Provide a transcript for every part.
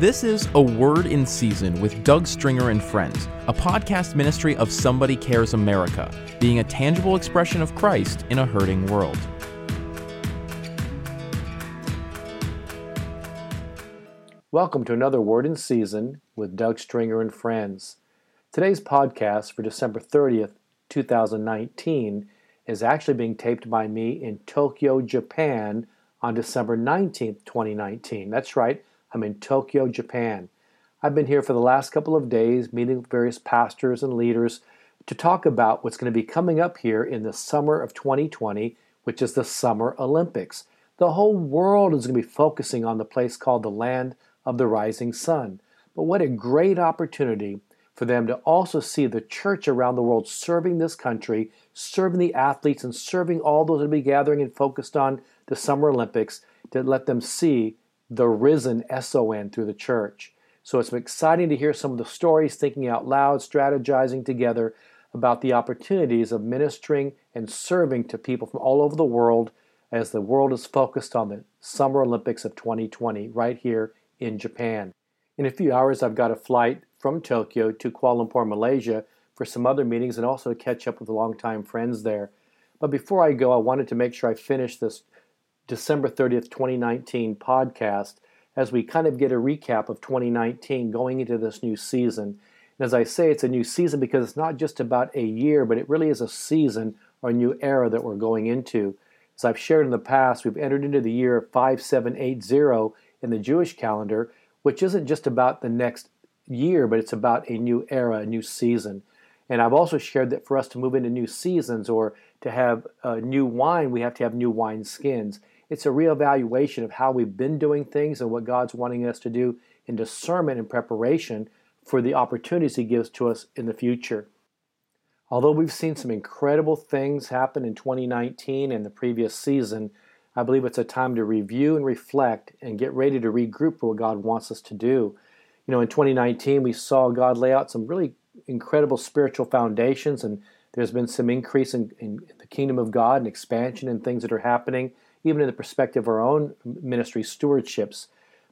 This is A Word in Season with Doug Stringer and Friends, a podcast ministry of Somebody Cares America, being a tangible expression of Christ in a hurting world. Welcome to another Word in Season with Doug Stringer and Friends. Today's podcast for December 30th, 2019 is actually being taped by me in Tokyo, Japan on December 19th, 2019. That's right, I'm in Tokyo, Japan. I've been here for the last couple of days meeting with various pastors and leaders to talk about what's going to be coming up here in the summer of 2020, which is the Summer Olympics. The whole world is going to be focusing on the place called the Land of the Rising Sun. But what a great opportunity for them to also see the church around the world serving this country, serving the athletes, and serving all those that will be gathering and focused on the Summer Olympics, to let them see the risen S-O-N through the church. So it's exciting to hear some of the stories, thinking out loud, strategizing together about the opportunities of ministering and serving to people from all over the world as the world is focused on the Summer Olympics of 2020 right here in Japan. In a few hours, I've got a flight from Tokyo to Kuala Lumpur, Malaysia for some other meetings and also to catch up with longtime friends there. But before I go, I wanted to make sure I finish this December 30th, 2019 podcast as we kind of get a recap of 2019 going into this new season. And as I say, it's a new season because it's not just about a year, but it really is a season or a new era that we're going into. As I've shared in the past, we've entered into the year 5780 in the Jewish calendar, which isn't just about the next year, but it's about a new era, a new season. And I've also shared that for us to move into new seasons or to have new wine, we have to have new wine skins. It's a reevaluation of how we've been doing things and what God's wanting us to do in discernment and preparation for the opportunities He gives to us in the future. Although we've seen some incredible things happen in 2019 and the previous season, I believe it's a time to review and reflect and get ready to regroup for what God wants us to do. You know, in 2019, we saw God lay out some really incredible spiritual foundations, and there's been some increase in the kingdom of God and expansion and things that are happening, even in the perspective of our own ministry stewardships.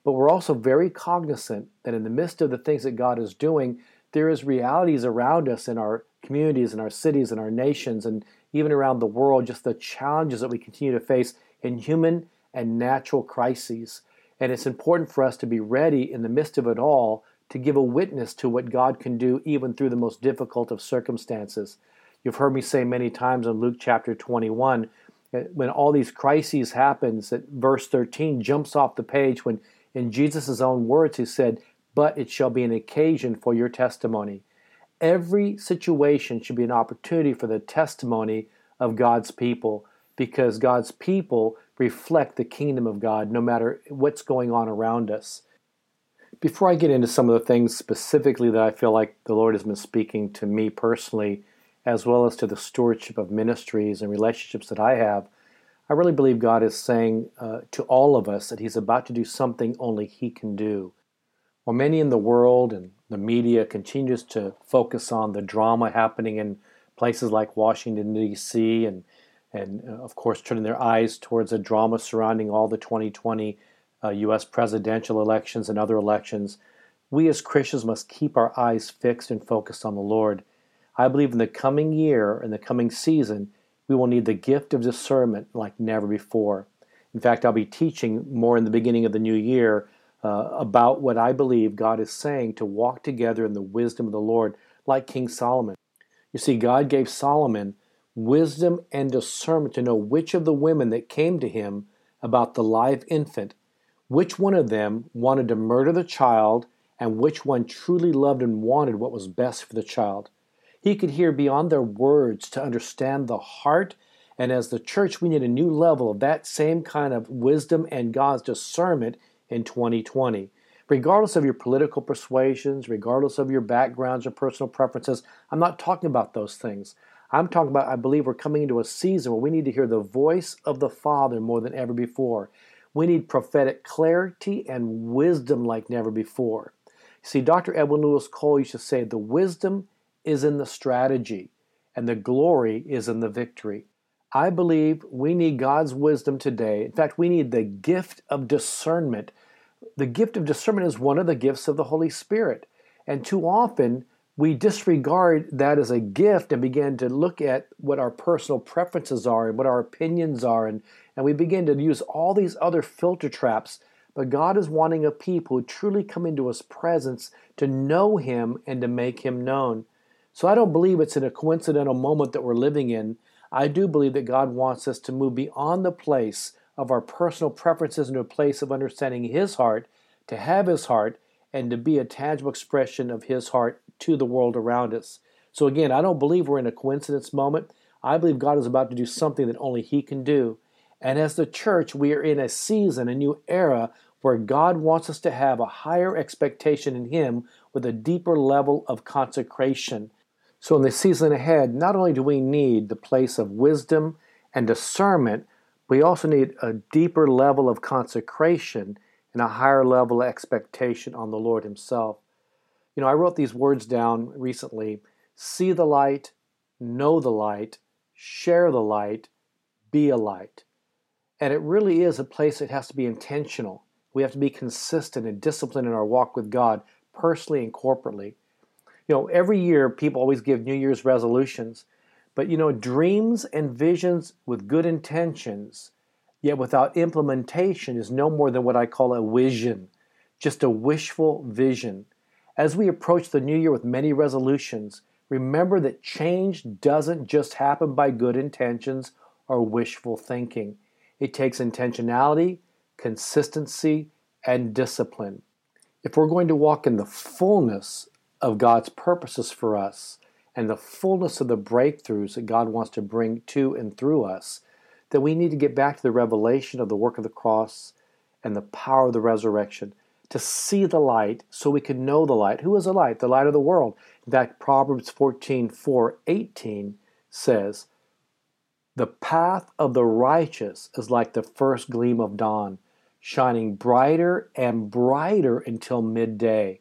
But we're also very cognizant that in the midst of the things that God is doing, there is realities around us in our communities, in our cities, in our nations, and even around the world, just the challenges that we continue to face in human and natural crises. And it's important for us to be ready in the midst of it all to give a witness to what God can do even through the most difficult of circumstances. You've heard me say many times in Luke chapter 21, when all these crises happens, that verse 13 jumps off the page when in Jesus' own words He said, "But it shall be an occasion for your testimony." Every situation should be an opportunity for the testimony of God's people, because God's people reflect the kingdom of God no matter what's going on around us. Before I get into some of the things specifically that I feel like the Lord has been speaking to me personally, as well as to the stewardship of ministries and relationships that I have, I really believe God is saying to all of us that He's about to do something only He can do. While many in the world and the media continues to focus on the drama happening in places like Washington, D.C., and of course turning their eyes towards the drama surrounding all the 2020 U.S. presidential elections and other elections, we as Christians must keep our eyes fixed and focused on the Lord. I believe in the coming year, in the coming season, we will need the gift of discernment like never before. In fact, I'll be teaching more in the beginning of the new year about what I believe God is saying to walk together in the wisdom of the Lord, like King Solomon. You see, God gave Solomon wisdom and discernment to know which of the women that came to him about the live infant, which one of them wanted to murder the child, and which one truly loved and wanted what was best for the child. He could hear beyond their words to understand the heart, and as the church, we need a new level of that same kind of wisdom and God's discernment in 2020. Regardless of your political persuasions, regardless of your backgrounds or personal preferences, I'm not talking about those things. I'm talking about, I believe we're coming into a season where we need to hear the voice of the Father more than ever before. We need prophetic clarity and wisdom like never before. See, Dr. Edwin Lewis Cole used to say, the wisdom is in the strategy, and the glory is in the victory. I believe we need God's wisdom today. In fact, we need the gift of discernment The gift of discernment is one of the gifts of the Holy Spirit. And too often, we disregard that as a gift and begin to look at what our personal preferences are and what our opinions are, and we begin to use all these other filter traps. But God is wanting a people who truly come into His presence to know Him and to make Him known. So I don't believe it's in a coincidental moment that we're living in. I do believe that God wants us to move beyond the place of our personal preferences into a place of understanding His heart, to have His heart, and to be a tangible expression of His heart to the world around us. So again, I don't believe we're in a coincidence moment. I believe God is about to do something that only He can do. And as the church, we are in a season, a new era, where God wants us to have a higher expectation in Him with a deeper level of consecration. So in the season ahead, not only do we need the place of wisdom and discernment, we also need a deeper level of consecration and a higher level of expectation on the Lord Himself. You know, I wrote these words down recently: see the light, know the light, share the light, be a light. And it really is a place that has to be intentional. We have to be consistent and disciplined in our walk with God, personally and corporately. You know, every year people always give New Year's resolutions, but you know, dreams and visions with good intentions, yet without implementation, is no more than what I call a vision, just a wishful vision. As we approach the new year with many resolutions, remember that change doesn't just happen by good intentions or wishful thinking. It takes intentionality, consistency, and discipline. If we're going to walk in the fullness of God's purposes for us and the fullness of the breakthroughs that God wants to bring to and through us, then we need to get back to the revelation of the work of the cross and the power of the resurrection, to see the light so we can know the light. Who is the light? The light of the world. In fact, Proverbs 14:4-18 says, "The path of the righteous is like the first gleam of dawn, shining brighter and brighter until midday."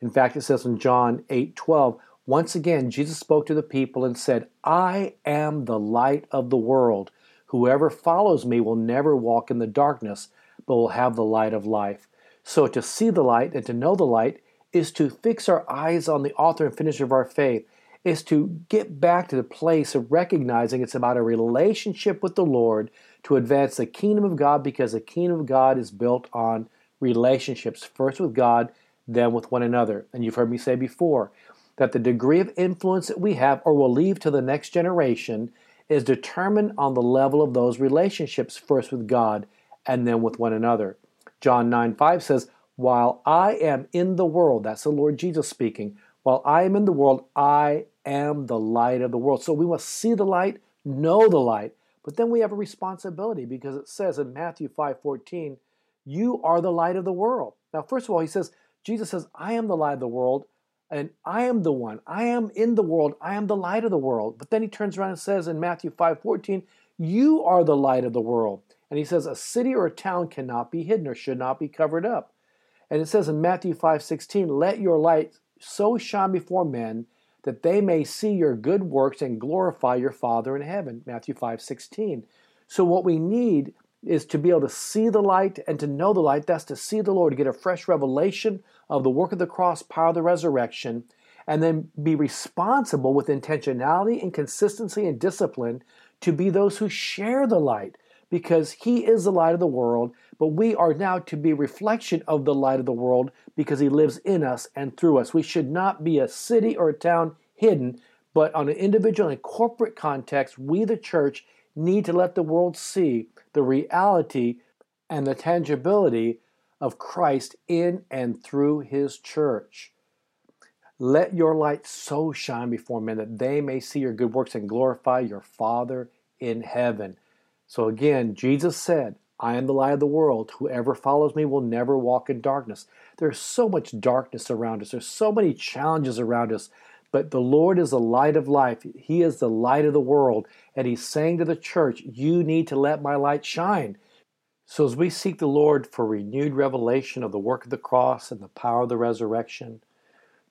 In fact, it says in John 8:12, once again, Jesus spoke to the people and said, "I am the light of the world. Whoever follows me will never walk in the darkness, but will have the light of life." So to see the light and to know the light is to fix our eyes on the author and finisher of our faith, is to get back to the place of recognizing it's about a relationship with the Lord to advance the kingdom of God, because the kingdom of God is built on relationships, first with God, then with one another. And you've heard me say before that the degree of influence that we have or will leave to the next generation is determined on the level of those relationships, first with God and then with one another. John 9:5 says, "While I am in the world," that's the Lord Jesus speaking, "while I am in the world, I am the light of the world." So we must see the light, know the light, but then we have a responsibility, because it says in Matthew 5:14, "You are the light of the world." Now, first of all, Jesus says, "I am the light of the world, and I am the one. I am in the world. I am the light of the world." But then He turns around and says in Matthew 5:14, "You are the light of the world." And He says, "A city or a town cannot be hidden or should not be covered up." And it says in Matthew 5:16, "Let your light so shine before men that they may see your good works and glorify your Father in heaven." Matthew 5:16. So what we need is to be able to see the light and to know the light. That's to see the Lord, to get a fresh revelation of the work of the cross, power of the resurrection, and then be responsible with intentionality and consistency and discipline to be those who share the light, because He is the light of the world, but we are now to be a reflection of the light of the world because He lives in us and through us. We should not be a city or a town hidden, but on an individual and corporate context, we, the church, need to let the world see the reality and the tangibility of Christ in and through His church. "Let your light so shine before men that they may see your good works and glorify your Father in heaven." So again, Jesus said, "I am the light of the world. Whoever follows me will never walk in darkness." There's so much darkness around us. There's so many challenges around us. But the Lord is the light of life. He is the light of the world. And He's saying to the church, "You need to let my light shine." So as we seek the Lord for renewed revelation of the work of the cross and the power of the resurrection,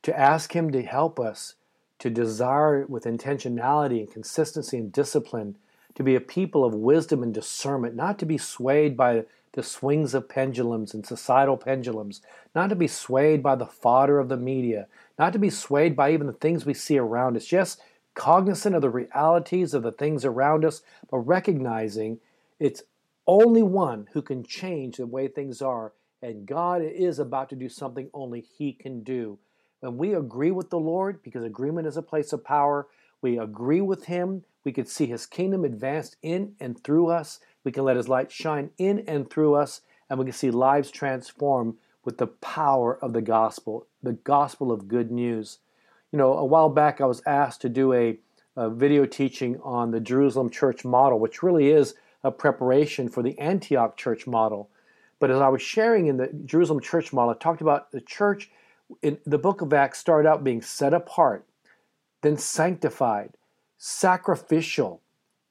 to ask Him to help us to desire with intentionality and consistency and discipline to be a people of wisdom and discernment, not to be swayed by the swings of pendulums and societal pendulums, not to be swayed by the fodder of the media, not to be swayed by even the things we see around us, just cognizant of the realities of the things around us, but recognizing it's only one who can change the way things are, and God is about to do something only He can do. When we agree with the Lord, because agreement is a place of power, we agree with Him, we could see His kingdom advanced in and through us, we can let His light shine in and through us, and we can see lives transformed with the power of the gospel of good news. You know, a while back I was asked to do a video teaching on the Jerusalem church model, which really is a preparation for the Antioch church model. But as I was sharing in the Jerusalem church model, I talked about the church in the book of Acts started out being set apart, then sanctified, sacrificial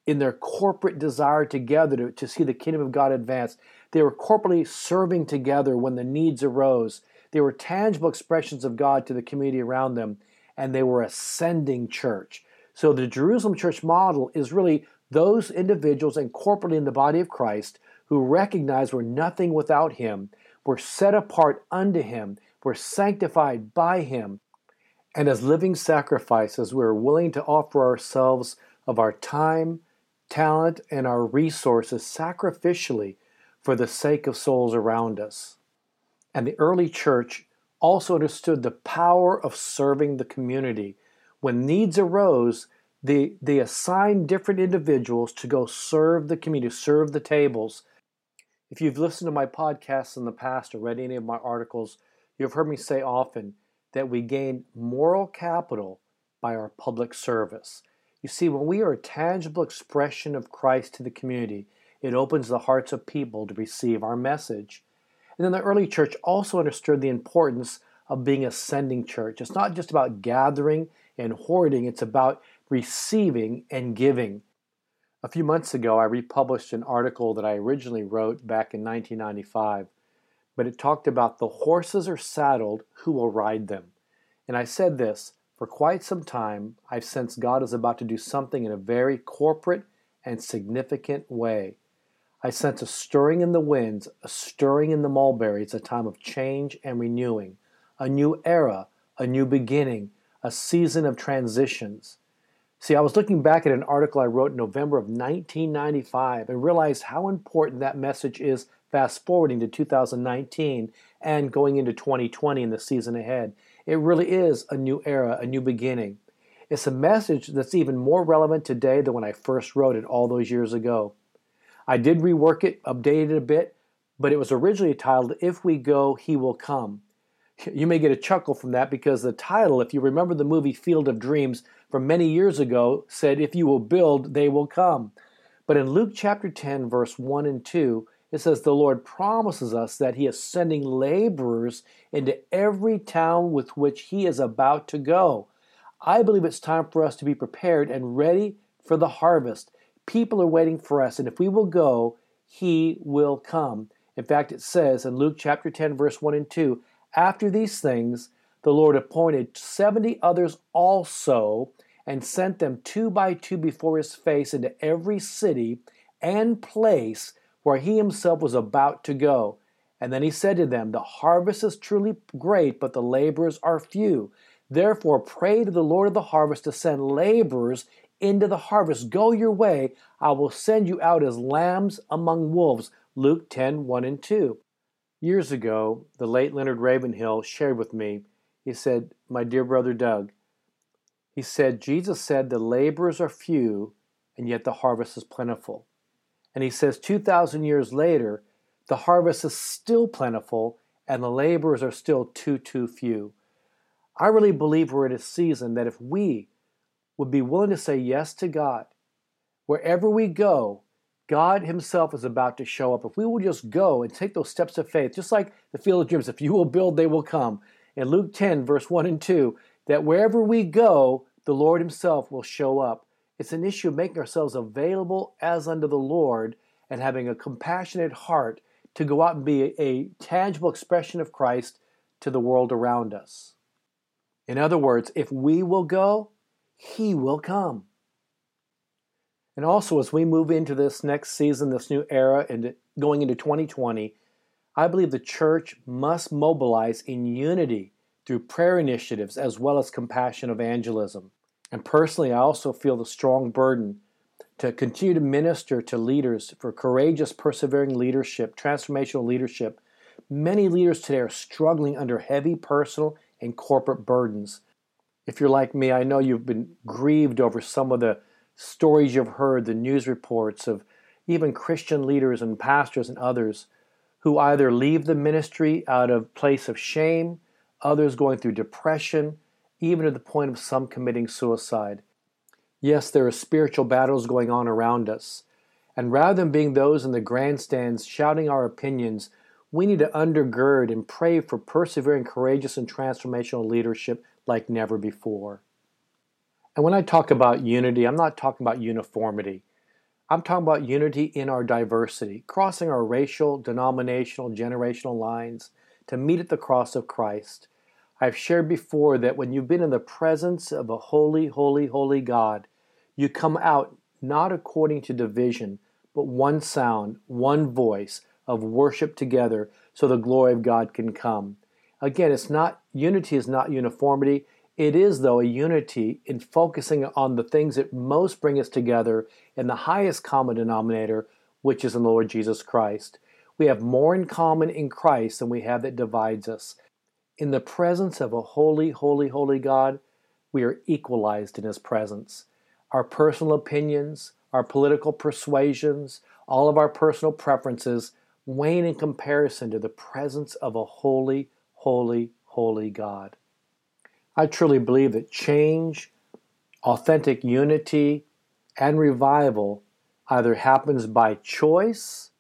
in their corporate desire together to see the kingdom of God advance. They were corporately serving together when the needs arose. They were tangible expressions of God to the community around them, and they were ascending church. So the Jerusalem church model is really those individuals and corporately in the body of Christ who recognize we're nothing without Him, we're set apart unto Him, we're sanctified by Him, and as living sacrifices, we're willing to offer ourselves of our time, talent, and our resources sacrificially for the sake of souls around us. And the early church also understood the power of serving the community. When needs arose, they assigned different individuals to go serve the community, serve the tables. If you've listened to my podcasts in the past or read any of my articles, you've heard me say often that we gain moral capital by our public service. You see, when we are a tangible expression of Christ to the community, it opens the hearts of people to receive our message. And then the early church also understood the importance of being an ascending church. It's not just about gathering and hoarding, it's about receiving and giving. A few months ago, I republished an article that I originally wrote back in 1995, but it talked about the horses are saddled, who will ride them? And I said this, for quite some time, I've sensed God is about to do something in a very corporate and significant way. I sense a stirring in the winds, a stirring in the mulberry. It's a time of change and renewing, a new era, a new beginning, a season of transitions. See, I was looking back at an article I wrote in November of 1995 and realized how important that message is fast forwarding to 2019 and going into 2020 and the season ahead. It really is a new era, a new beginning. It's a message that's even more relevant today than when I first wrote it all those years ago. I did rework it, updated it a bit, but it was originally titled, If We Go, He Will Come. You may get a chuckle from that because the title, if you remember the movie Field of Dreams from many years ago, said, if you will build, they will come. But in Luke chapter 10, verse 1 and 2, it says, the Lord promises us that He is sending laborers into every town with which He is about to go. I believe it's time for us to be prepared and ready for the harvest. People are waiting for us, and if we will go, He will come. In fact, it says in Luke chapter 10, verse 1 and 2, after these things, the Lord appointed 70 others also and sent them 2 by 2 before His face into every city and place where He Himself was about to go. And then He said to them, the harvest is truly great, but the laborers are few. Therefore, pray to the Lord of the harvest to send laborers into the harvest. Go your way, I will send you out as lambs among wolves. Luke 10, 1 and 2. Years ago, the late Leonard Ravenhill shared with me, he said, my dear brother Doug, he said, Jesus said the laborers are few and yet the harvest is plentiful. And he says 2,000 years later, the harvest is still plentiful and the laborers are still too few. I really believe we're at a season that if we would be willing to say yes to God, wherever we go, God Himself is about to show up. If we will just go and take those steps of faith, just like the Field of Dreams, if you will build, they will come. In Luke 10, verse 1 and 2, that wherever we go, the Lord Himself will show up. It's an issue of making ourselves available as unto the Lord and having a compassionate heart to go out and be a tangible expression of Christ to the world around us. In other words, if we will go, He will come. And also, as we move into this next season, this new era, and going into 2020, I believe the church must mobilize in unity through prayer initiatives as well as compassion evangelism. And personally, I also feel the strong burden to continue to minister to leaders for courageous, persevering leadership, transformational leadership. Many leaders today are struggling under heavy personal and corporate burdens. If you're like me, I know you've been grieved over some of the stories you've heard, the news reports of even Christian leaders and pastors and others who either leave the ministry out of place of shame, others going through depression, even to the point of some committing suicide. Yes, there are spiritual battles going on around us. And rather than being those in the grandstands shouting our opinions, we need to undergird and pray for persevering, courageous, and transformational leadership like never before. And when I talk about unity, I'm not talking about uniformity. I'm talking about unity in our diversity, crossing our racial, denominational, generational lines to meet at the cross of Christ. I've shared before that when you've been in the presence of a holy, holy, holy God, you come out not according to division, but one sound, one voice of worship together so the glory of God can come. Again, unity is not uniformity. It is, though, a unity in focusing on the things that most bring us together and the highest common denominator, which is in the Lord Jesus Christ. We have more in common in Christ than we have that divides us. In the presence of a holy, holy, holy God, we are equalized in His presence. Our personal opinions, our political persuasions, all of our personal preferences wane in comparison to the presence of a holy, holy, holy God. I truly believe that change, authentic unity, and revival either happens by choice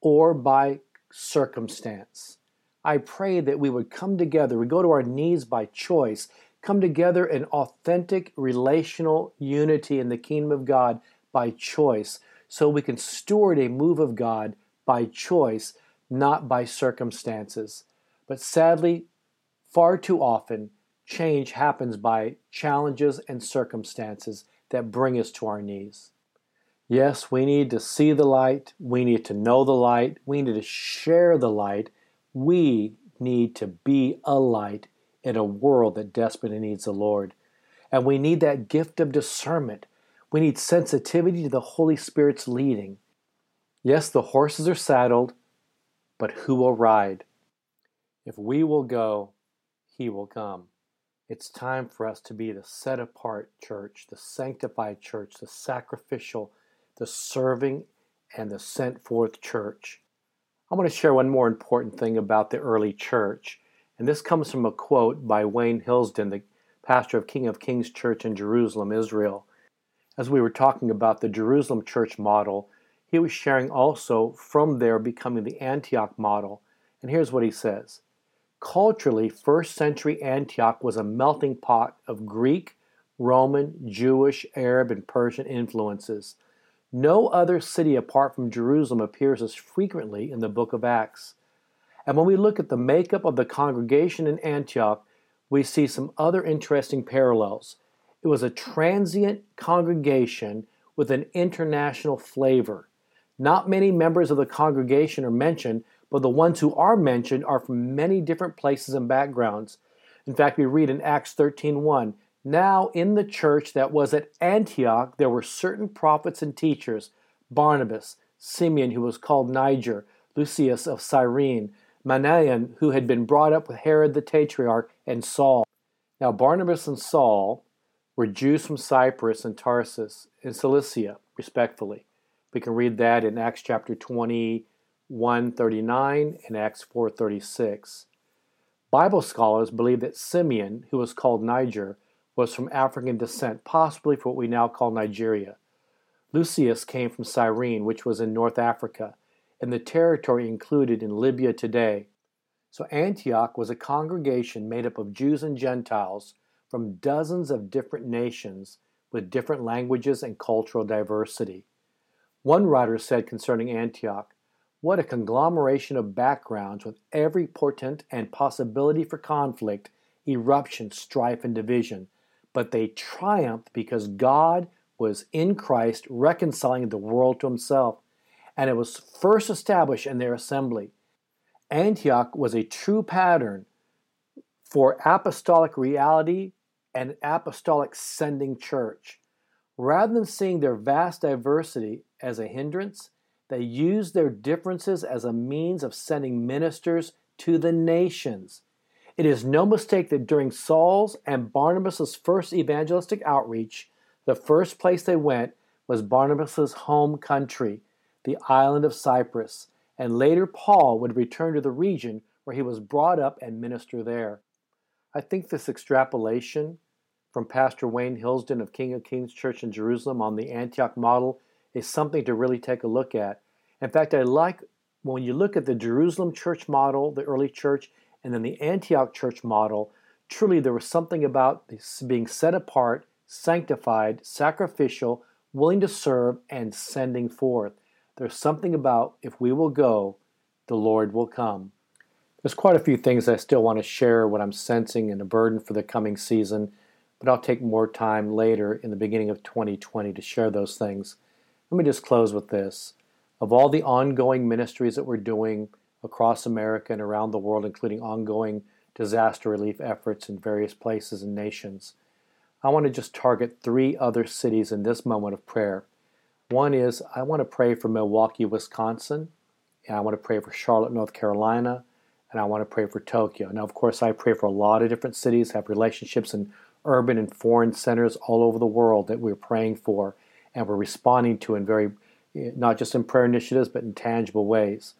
or by circumstance. I pray that we would come together, we go to our knees by choice, come together in authentic relational unity in the kingdom of God by choice, so we can steward a move of God by choice, not by circumstances. But sadly, far too often, change happens by challenges and circumstances that bring us to our knees. Yes, we need to see the light, we need to know the light, we need to share the light, we need to be a light in a world that desperately needs the Lord. And we need that gift of discernment. We need sensitivity to the Holy Spirit's leading. Yes, the horses are saddled, but who will ride? If we will go, He will come. It's time for us to be the set-apart church, the sanctified church, the sacrificial, the serving, and the sent-forth church. I want to share one more important thing about the early church, and this comes from a quote by Wayne Hilsden, the pastor of King of Kings Church in Jerusalem, Israel. As we were talking about the Jerusalem church model, he was sharing also from there becoming the Antioch model. And here's what he says. Culturally, first century Antioch was a melting pot of Greek, Roman, Jewish, Arab, and Persian influences. No other city apart from Jerusalem appears as frequently in the book of Acts. And when we look at the makeup of the congregation in Antioch, we see some other interesting parallels. It was a transient congregation with an international flavor. Not many members of the congregation are mentioned, but the ones who are mentioned are from many different places and backgrounds. In fact, we read in Acts 13:1, now in the church that was at Antioch, there were certain prophets and teachers, Barnabas, Simeon, who was called Niger, Lucius of Cyrene, Manaen, who had been brought up with Herod the Tetrarch, and Saul. Now Barnabas and Saul were Jews from Cyprus and Tarsus and Cilicia, respectfully. We can read that in Acts chapter 21:39 and Acts 4:36. Bible scholars believe that Simeon, who was called Niger, was from African descent, possibly from what we now call Nigeria. Lucius came from Cyrene, which was in North Africa, and the territory included in Libya today. So Antioch was a congregation made up of Jews and Gentiles from dozens of different nations with different languages and cultural diversity. One writer said concerning Antioch, what a conglomeration of backgrounds with every portent and possibility for conflict, eruption, strife, and division. But they triumphed because God was in Christ reconciling the world to himself, and it was first established in their assembly. Antioch was a true pattern for apostolic reality and apostolic sending church. Rather than seeing their vast diversity as a hindrance, they used their differences as a means of sending ministers to the nations. It is no mistake that during Saul's and Barnabas' first evangelistic outreach, the first place they went was Barnabas' home country, the island of Cyprus, and later Paul would return to the region where he was brought up and minister there. I think this extrapolation from Pastor Wayne Hilsden of King of Kings Church in Jerusalem on the Antioch model is something to really take a look at. In fact, I like when you look at the Jerusalem church model, the early church, and then the Antioch church model, truly there was something about being set apart, sanctified, sacrificial, willing to serve, and sending forth. There's something about if we will go, the Lord will come. There's quite a few things I still want to share what I'm sensing and a burden for the coming season, but I'll take more time later in the beginning of 2020 to share those things. Let me just close with this. Of all the ongoing ministries that we're doing across America and around the world, including ongoing disaster relief efforts in various places and nations, I want to just target three other cities in this moment of prayer. One is I want to pray for Milwaukee, Wisconsin, and I want to pray for Charlotte, North Carolina, and I want to pray for Tokyo. Now, of course, I pray for a lot of different cities, have relationships in urban and foreign centers all over the world that we're praying for and we're responding to in very, not just in prayer initiatives, but in tangible ways.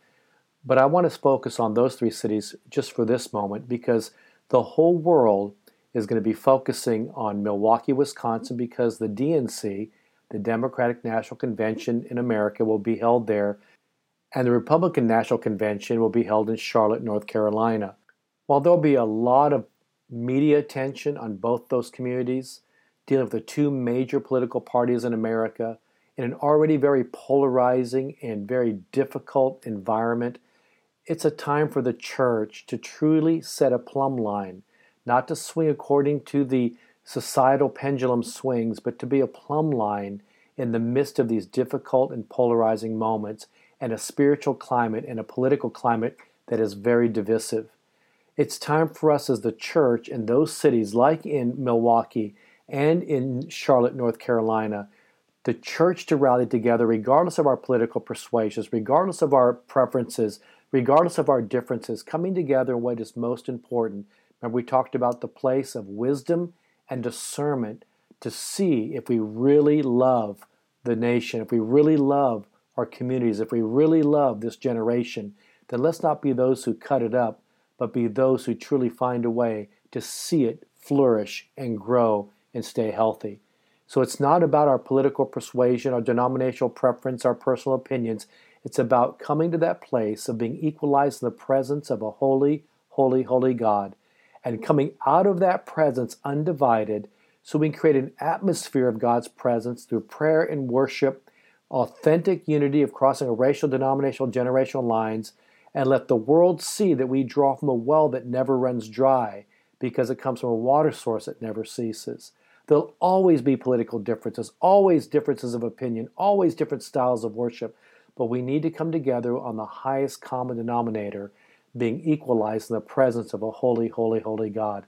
But I want to focus on those three cities just for this moment because the whole world is going to be focusing on Milwaukee, Wisconsin, because the DNC, the Democratic National Convention in America, will be held there, and the Republican National Convention will be held in Charlotte, North Carolina. While there'll be a lot of media attention on both those communities, dealing with the two major political parties in America, in an already very polarizing and very difficult environment, it's a time for the church to truly set a plumb line, not to swing according to the societal pendulum swings, but to be a plumb line in the midst of these difficult and polarizing moments and a spiritual climate and a political climate that is very divisive. It's time for us as the church in those cities, like in Milwaukee and in Charlotte, North Carolina, the church to rally together regardless of our political persuasions, regardless of our preferences, regardless of our differences, coming together in what is most important. Remember, we talked about the place of wisdom and discernment to see if we really love the nation, if we really love our communities, if we really love this generation, then let's not be those who cut it up, but be those who truly find a way to see it flourish and grow and stay healthy. So it's not about our political persuasion, our denominational preference, our personal opinions. It's about coming to that place of being equalized in the presence of a holy, holy, holy God, and coming out of that presence undivided so we can create an atmosphere of God's presence through prayer and worship, authentic unity of crossing racial, denominational, generational lines, and let the world see that we draw from a well that never runs dry because it comes from a water source that never ceases. There'll always be political differences, always differences of opinion, always different styles of worship, but we need to come together on the highest common denominator, being equalized in the presence of a holy, holy, holy God.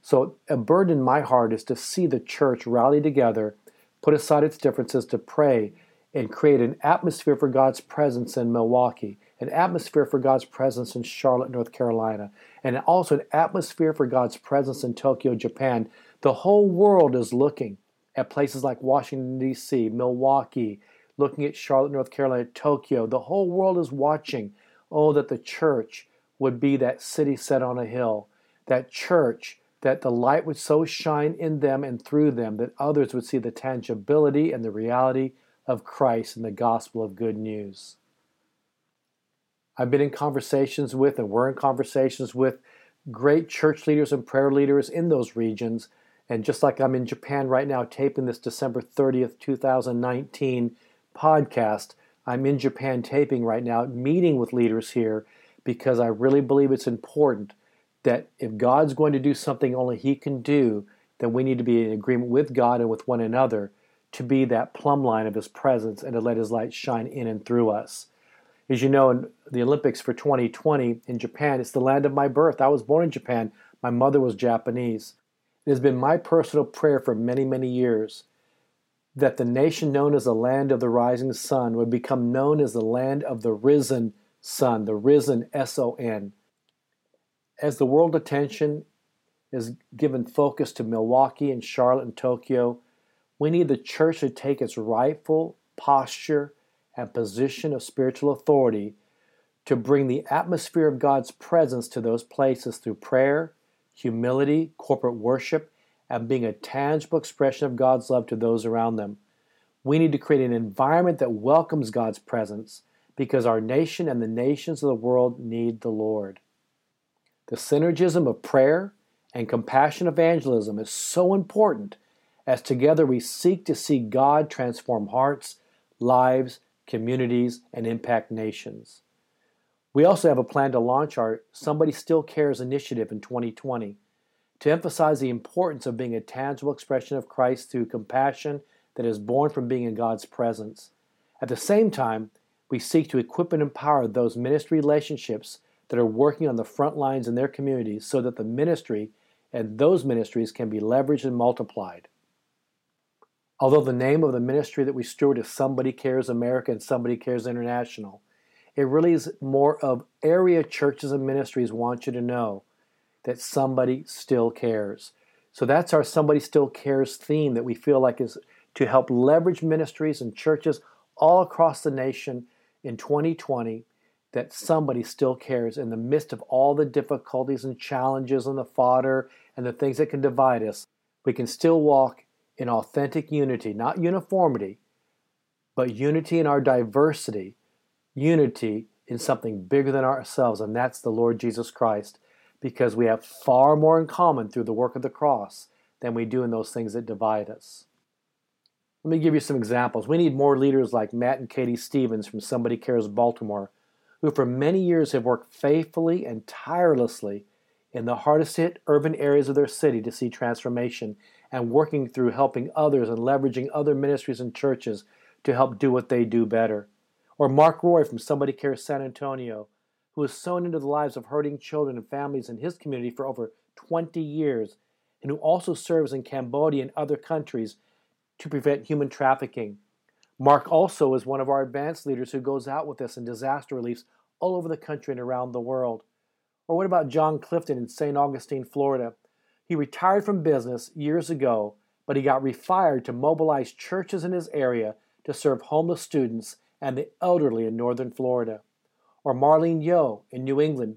So a burden in my heart is to see the church rally together, put aside its differences to pray and create an atmosphere for God's presence in Milwaukee, an atmosphere for God's presence in Charlotte, North Carolina, and also an atmosphere for God's presence in Tokyo, Japan. The whole world is looking at places like Washington, D.C., Milwaukee, looking at Charlotte, North Carolina, Tokyo. The whole world is watching, oh, that the church would be that city set on a hill, that church, that the light would so shine in them and through them that others would see the tangibility and the reality of Christ and the gospel of good news. I've been in conversations with, and we're in conversations with, great church leaders and prayer leaders in those regions. And just like I'm in Japan right now taping this December 30th, 2019 podcast, I'm in Japan taping right now, meeting with leaders here, because I really believe it's important that if God's going to do something only He can do, then we need to be in agreement with God and with one another to be that plumb line of his presence and to let his light shine in and through us. As you know, in the Olympics for 2020 in Japan, it's the land of my birth. I was born in Japan. My mother was Japanese. It has been my personal prayer for many, many years that the nation known as the land of the rising sun would become known as the land of the risen sun, the risen S-O-N. As the world attention is given focus to Milwaukee and Charlotte and Tokyo, we need the church to take its rightful posture and position of spiritual authority to bring the atmosphere of God's presence to those places through prayer, humility, corporate worship, and being a tangible expression of God's love to those around them. We need to create an environment that welcomes God's presence because our nation and the nations of the world need the Lord. The synergism of prayer and compassion evangelism is so important as together we seek to see God transform hearts, lives, communities, and impact nations. We also have a plan to launch our Somebody Still Cares initiative in 2020 to emphasize the importance of being a tangible expression of Christ through compassion that is born from being in God's presence. At the same time, we seek to equip and empower those ministry relationships that are working on the front lines in their communities so that the ministry and those ministries can be leveraged and multiplied. Although the name of the ministry that we steward is Somebody Cares America and Somebody Cares International, it really is more of area churches and ministries want you to know that somebody still cares. So that's our Somebody Still Cares theme that we feel like is to help leverage ministries and churches all across the nation in 2020, that somebody still cares in the midst of all the difficulties and challenges and the fodder and the things that can divide us. We can still walk in authentic unity, not uniformity, but unity in our diversity, unity in something bigger than ourselves, and that's the Lord Jesus Christ, because we have far more in common through the work of the cross than we do in those things that divide us. Let me give you some examples. We need more leaders like Matt and Katie Stevens from Somebody Cares Baltimore, who for many years have worked faithfully and tirelessly in the hardest hit urban areas of their city to see transformation, and working through helping others and leveraging other ministries and churches to help do what they do better. Or Mark Roy from Somebody Cares San Antonio, who has sown into the lives of hurting children and families in his community for over 20 years, and who also serves in Cambodia and other countries to prevent human trafficking. Mark also is one of our advanced leaders who goes out with us in disaster reliefs all over the country and around the world. Or what about John Clifton in St. Augustine, Florida? He retired from business years ago, but he got refired to mobilize churches in his area to serve homeless students and the elderly in northern Florida. Or Marlene Yeo in New England,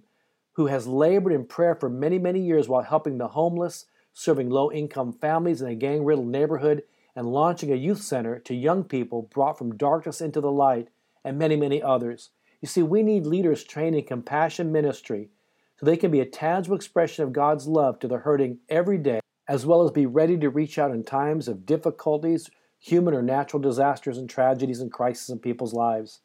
who has labored in prayer for many, many years while helping the homeless, serving low-income families in a gang-riddled neighborhood, and launching a youth center to young people brought from darkness into the light, and many, many others. You see, we need leaders trained in compassion ministry so they can be a tangible expression of God's love to the hurting every day, as well as be ready to reach out in times of difficulties, human or natural disasters and tragedies and crises in people's lives.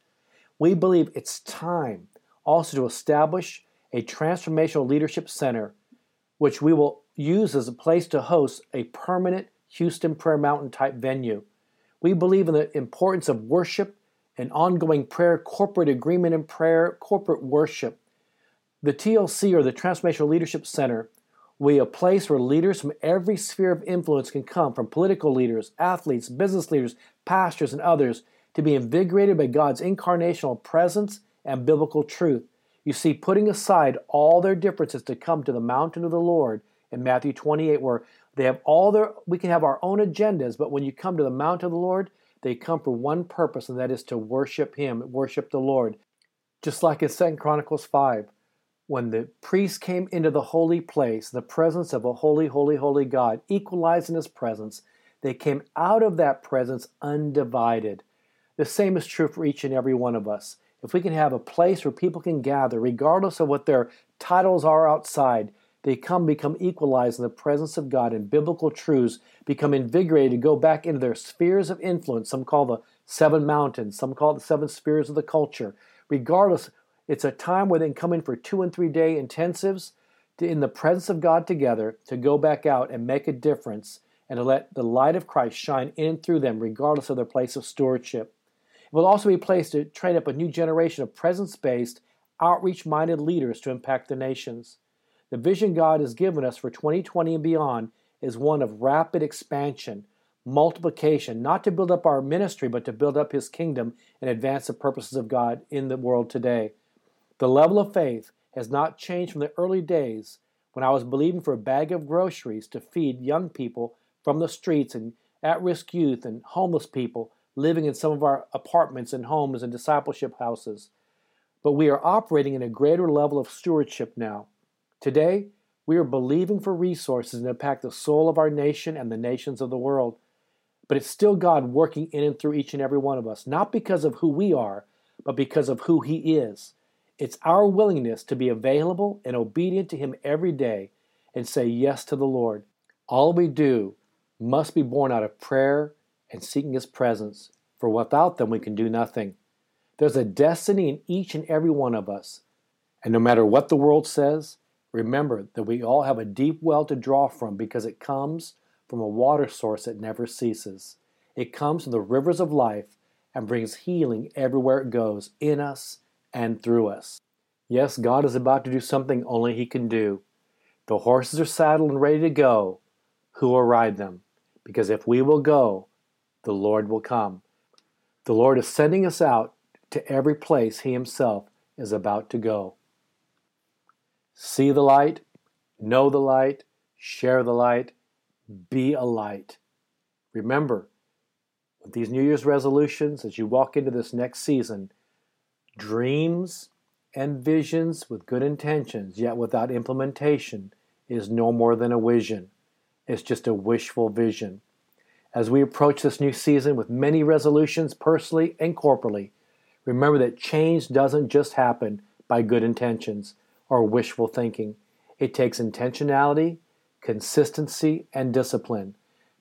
We believe it's time also to establish a Transformational Leadership Center, which we will use as a place to host a permanent Houston Prayer Mountain-type venue. We believe in the importance of worship and ongoing prayer, corporate agreement in prayer, corporate worship. The TLC, or the Transformational Leadership Center, will be a place where leaders from every sphere of influence can come, from political leaders, athletes, business leaders, pastors, and others, to be invigorated by God's incarnational presence and biblical truth. You see, putting aside all their differences to come to the mountain of the Lord in Matthew 28, where they have all their, we can have our own agendas, but when you come to the mountain of the Lord, they come for one purpose, and that is to worship Him, worship the Lord. Just like in 2 Chronicles 5, when the priest came into the holy place, the presence of a holy, holy, holy God, equalized in His presence, they came out of that presence undivided. The same is true for each and every one of us. If we can have a place where people can gather, regardless of what their titles are outside, they come become equalized in the presence of God and biblical truths, become invigorated to go back into their spheres of influence. Some call the seven mountains, some call it the seven spheres of the culture. Regardless, it's a time where they can come in for 2 and 3 day intensives in the presence of God together to go back out and make a difference and to let the light of Christ shine in through them, regardless of their place of stewardship. It will also be a place to train up a new generation of presence-based, outreach-minded leaders to impact the nations. The vision God has given us for 2020 and beyond is one of rapid expansion, multiplication, not to build up our ministry, but to build up His kingdom and advance the purposes of God in the world today. The level of faith has not changed from the early days when I was believing for a bag of groceries to feed young people from the streets and at-risk youth and homeless people living in some of our apartments and homes and discipleship houses. But we are operating in a greater level of stewardship now. Today, we are believing for resources that impact the soul of our nation and the nations of the world. But it's still God working in and through each and every one of us, not because of who we are, but because of who He is. It's our willingness to be available and obedient to Him every day and say yes to the Lord. All we do must be born out of prayer and seeking His presence, for without them we can do nothing. There's a destiny in each and every one of us. And no matter what the world says, remember that we all have a deep well to draw from because it comes from a water source that never ceases. It comes from the rivers of life and brings healing everywhere it goes, in us and through us. Yes, God is about to do something only He can do. The horses are saddled and ready to go. Who will ride them? Because if we will go, the Lord will come. The Lord is sending us out to every place He Himself is about to go. See the light, know the light, share the light, be a light. Remember, with these New Year's resolutions, as you walk into this next season, dreams and visions with good intentions, yet without implementation, is no more than a vision. It's just a wishful vision. As we approach this new season with many resolutions, personally and corporately, remember that change doesn't just happen by good intentions or wishful thinking. It takes intentionality, consistency, and discipline.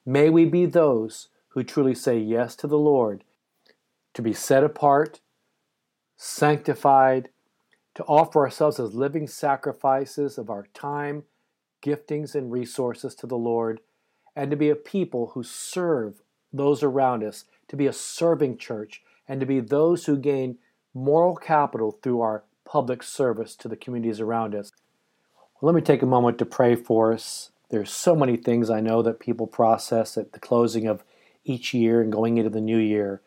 May we be those who truly say yes to the Lord, to be set apart, sanctified, to offer ourselves as living sacrifices of our time, giftings, and resources to the Lord, and to be a people who serve those around us, to be a serving church, and to be those who gain moral capital through our public service to the communities around us. Well, let me take a moment to pray for us. There's so many things I know that people process at the closing of each year and going into the new year,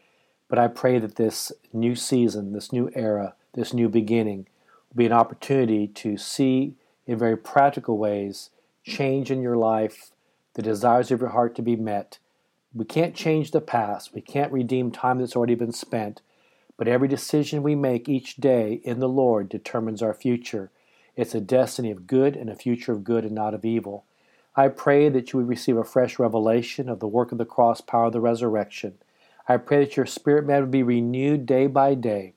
but I pray that this new season, this new era, this new beginning will be an opportunity to see in very practical ways change in your life, the desires of your heart to be met. We can't change the past. We can't redeem time that's already been spent. But every decision we make each day in the Lord determines our future. It's a destiny of good and a future of good and not of evil. I pray that you would receive a fresh revelation of the work of the cross, power of the resurrection. I pray that your spirit man would be renewed day by day.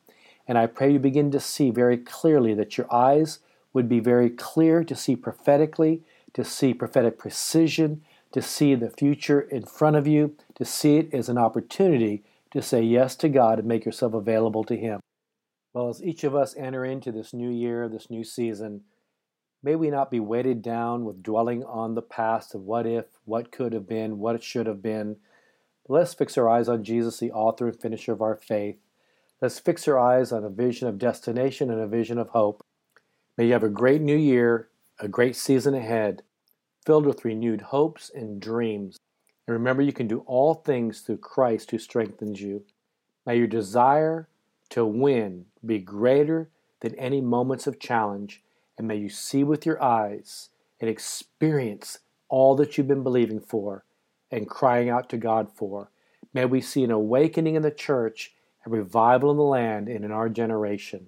And I pray you begin to see very clearly, that your eyes would be very clear to see prophetically, to see prophetic precision, to see the future in front of you, to see it as an opportunity to say yes to God and make yourself available to Him. Well, as each of us enter into this new year, this new season, may we not be weighted down with dwelling on the past of what if, what could have been, what it should have been. Let's fix our eyes on Jesus, the author and finisher of our faith. Let's fix our eyes on a vision of destination and a vision of hope. May you have a great new year, a great season ahead, filled with renewed hopes and dreams. And remember, you can do all things through Christ who strengthens you. May your desire to win be greater than any moments of challenge, and may you see with your eyes and experience all that you've been believing for and crying out to God for. May we see an awakening in the church, a revival in the land, and in our generation.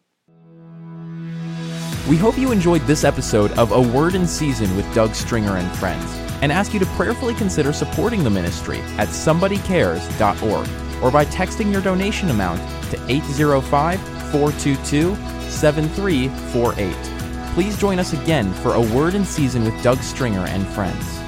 We hope you enjoyed this episode of A Word in Season with Doug Stringer and Friends, and ask you to prayerfully consider supporting the ministry at somebodycares.org or by texting your donation amount to 805-422-7348. Please join us again for A Word in Season with Doug Stringer and Friends.